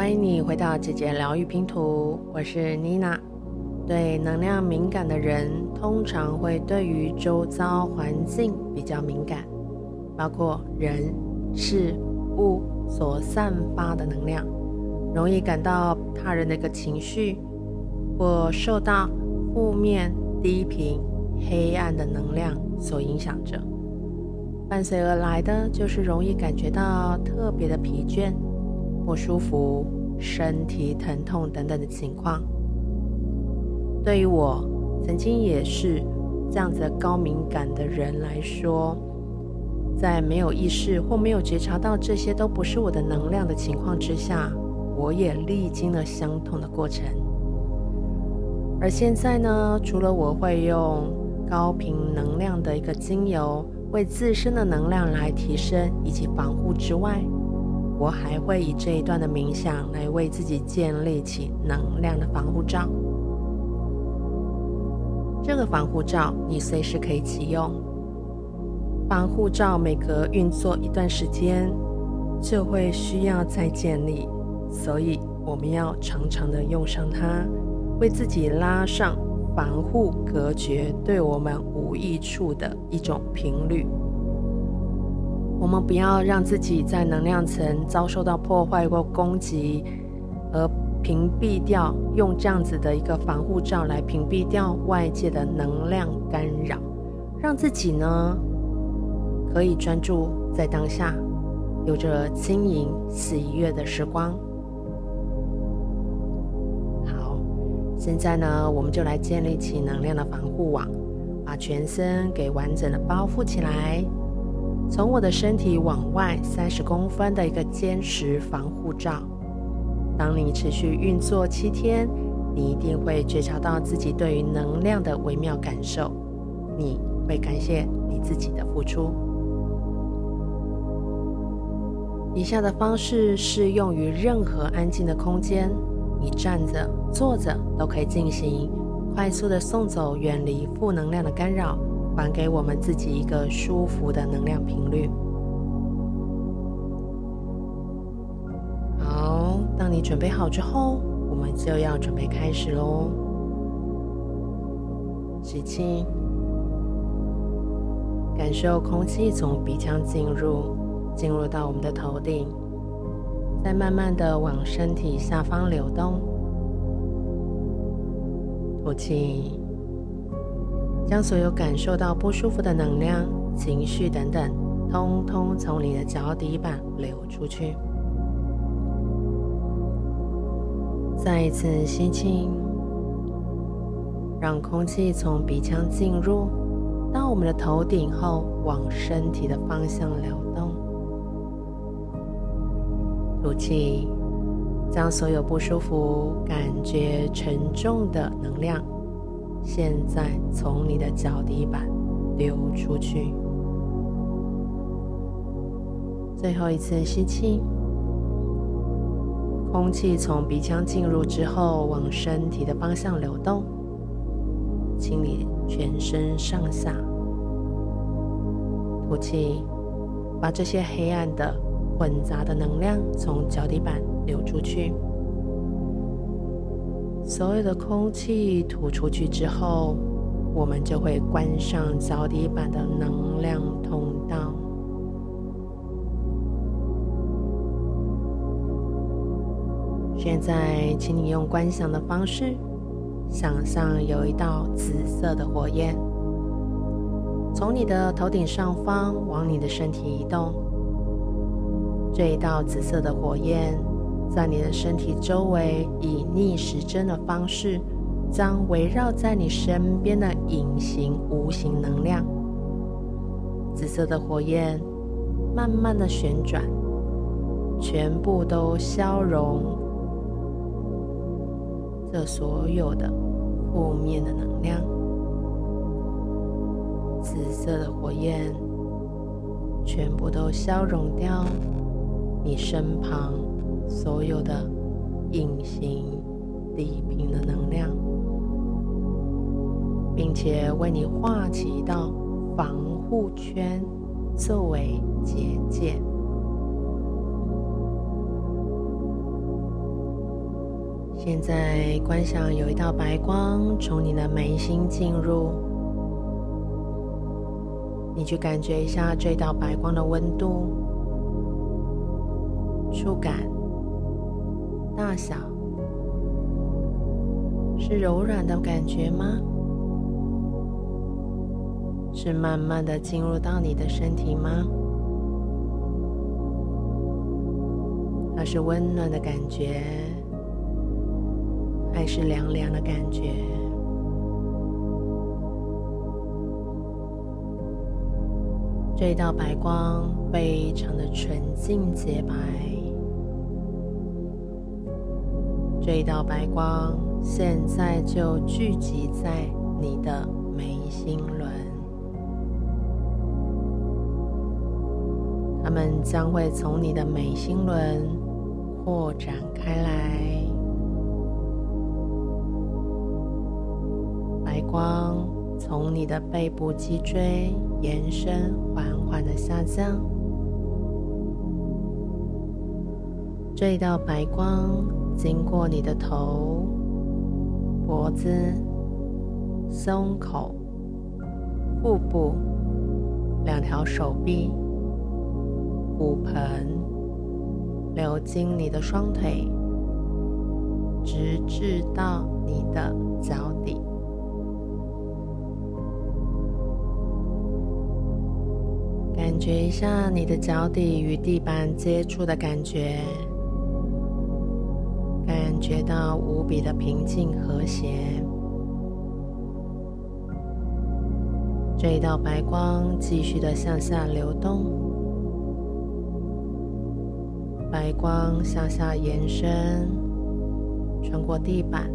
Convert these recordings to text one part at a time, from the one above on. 欢迎你回到姐姐疗愈拼图，我是妮娜。对能量敏感的人，通常会对于周遭环境比较敏感，包括人、事、物所散发的能量，容易感到他人的一个情绪，或受到负面、低频、黑暗的能量所影响着。伴随而来的就是容易感觉到特别的疲倦、不舒服、身体疼痛等等的情况。对于我曾经也是这样子的高敏感的人来说，在没有意识或没有觉察到这些都不是我的能量的情况之下，我也历经了相同的过程。而现在呢，除了我会用高频能量的一个精油为自身的能量来提升以及防护之外，我还会以这一段的冥想来为自己建立起能量的防护罩。这个防护罩你随时可以启用，防护罩每隔运作一段时间就会需要再建立，所以我们要常常的用上它，为自己拉上防护隔绝对我们无益处的一种频率。我们不要让自己在能量层遭受到破坏或攻击，而屏蔽掉，用这样子的一个防护罩来屏蔽掉外界的能量干扰，让自己呢可以专注在当下，有着轻盈喜悦的时光。好，现在呢我们就来建立起能量的防护网，把全身给完整的包覆起来，从我的身体往外30公分的一个坚实防护罩。当你持续运作7天，你一定会觉察到自己对于能量的微妙感受，你会感谢你自己的付出。以下的方式适用于任何安静的空间，你站着、坐着都可以进行，快速的送走、远离负能量的干扰，还给我们自己一个舒服的能量频率。好，当你准备好之后，我们就要准备开始咯。吸气，感受空气从鼻腔进入到我们的头顶，再慢慢的往身体下方流动。吐气，将所有感受到不舒服的能量、情绪等等，通通从你的脚底板流出去。再一次吸气，让空气从鼻腔进入到我们的头顶后，往身体的方向流动。吐气，将所有不舒服、感觉沉重的能量现在从你的脚底板流出去。最后一次吸气，空气从鼻腔进入之后，往身体的方向流动，清理全身上下。吐气，把这些黑暗的混杂的能量从脚底板流出去。所有的空气吐出去之后，我们就会关上脚底板的能量通道。现在请你用观想的方式，想象有一道紫色的火焰从你的头顶上方往你的身体移动。这一道紫色的火焰在你的身体周围以逆时针的方式，将围绕在你身边的隐形无形能量。紫色的火焰慢慢的旋转，全部都消融这所有的负面的能量。紫色的火焰全部都消融掉你身旁所有的隐形低频的能量，并且为你画起一道防护圈作为结界。现在观想有一道白光从你的眉心进入，你去感觉一下这道白光的温度、触感、大小，是柔软的感觉吗？是慢慢的进入到你的身体吗？它是温暖的感觉，还是凉凉的感觉？这道白光非常的纯净洁白，这道白光现在就聚集在你的眉心轮。它们将会从你的眉心轮扩展开来，白光从你的背部脊椎延伸，缓缓的下降。这一道白光经过你的头、脖子、胸口、腹部、两条手臂、骨盆，流经你的双腿，直至到你的脚底。感觉一下你的脚底与地板接触的感觉，感觉到无比的平静和谐。这一道白光继续的向下流动，白光向下延伸，穿过地板，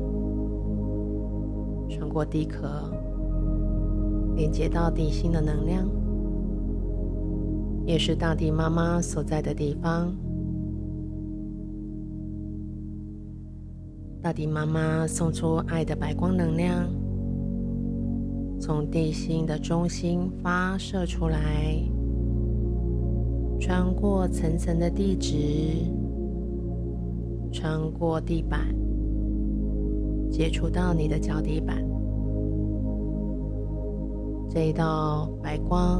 穿过地壳，连接到地心的能量，也是大地妈妈所在的地方。大地妈妈送出爱的白光能量，从地心的中心发射出来，穿过层层的地质，穿过地板，接触到你的脚底板。这一道白光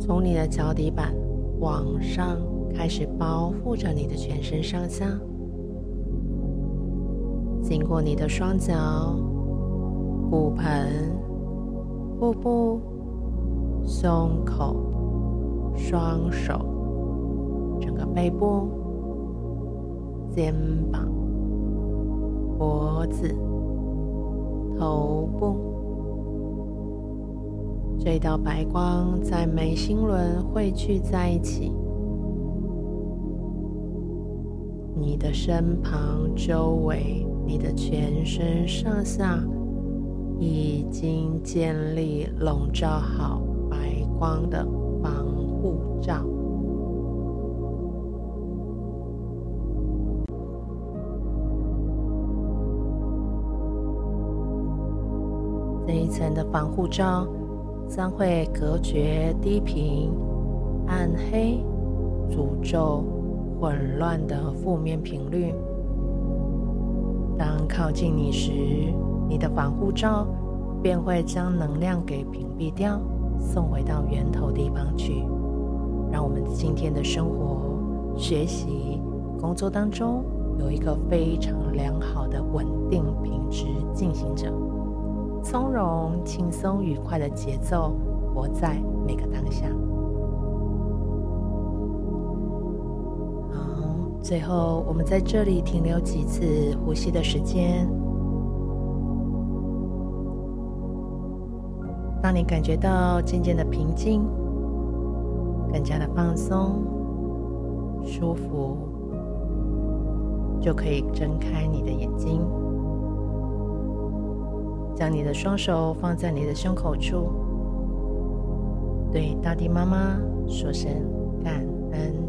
从你的脚底板往上开始包覆着你的全身上下，经过你的双脚、骨盆、腹部、胸口、双手、整个背部、肩膀、脖子、头部。这道白光在眉心轮汇聚在一起，你的身旁、周围、你的全身上下已经建立笼罩好白光的房护照。这一层的防护罩将会隔绝低频、暗黑、诅咒、混乱的负面频率。当靠近你时，你的防护罩便会将能量给屏蔽掉，送回到源头地方去。让我们今天的生活、学习、工作当中有一个非常良好的稳定品质进行着，从容、轻松、愉快的节奏，活在每个当下。好，最后我们在这里停留几次呼吸的时间。当你感觉到渐渐的平静，更加的放松、舒服，就可以睁开你的眼睛，将你的双手放在你的胸口处，对大地妈妈说声感恩。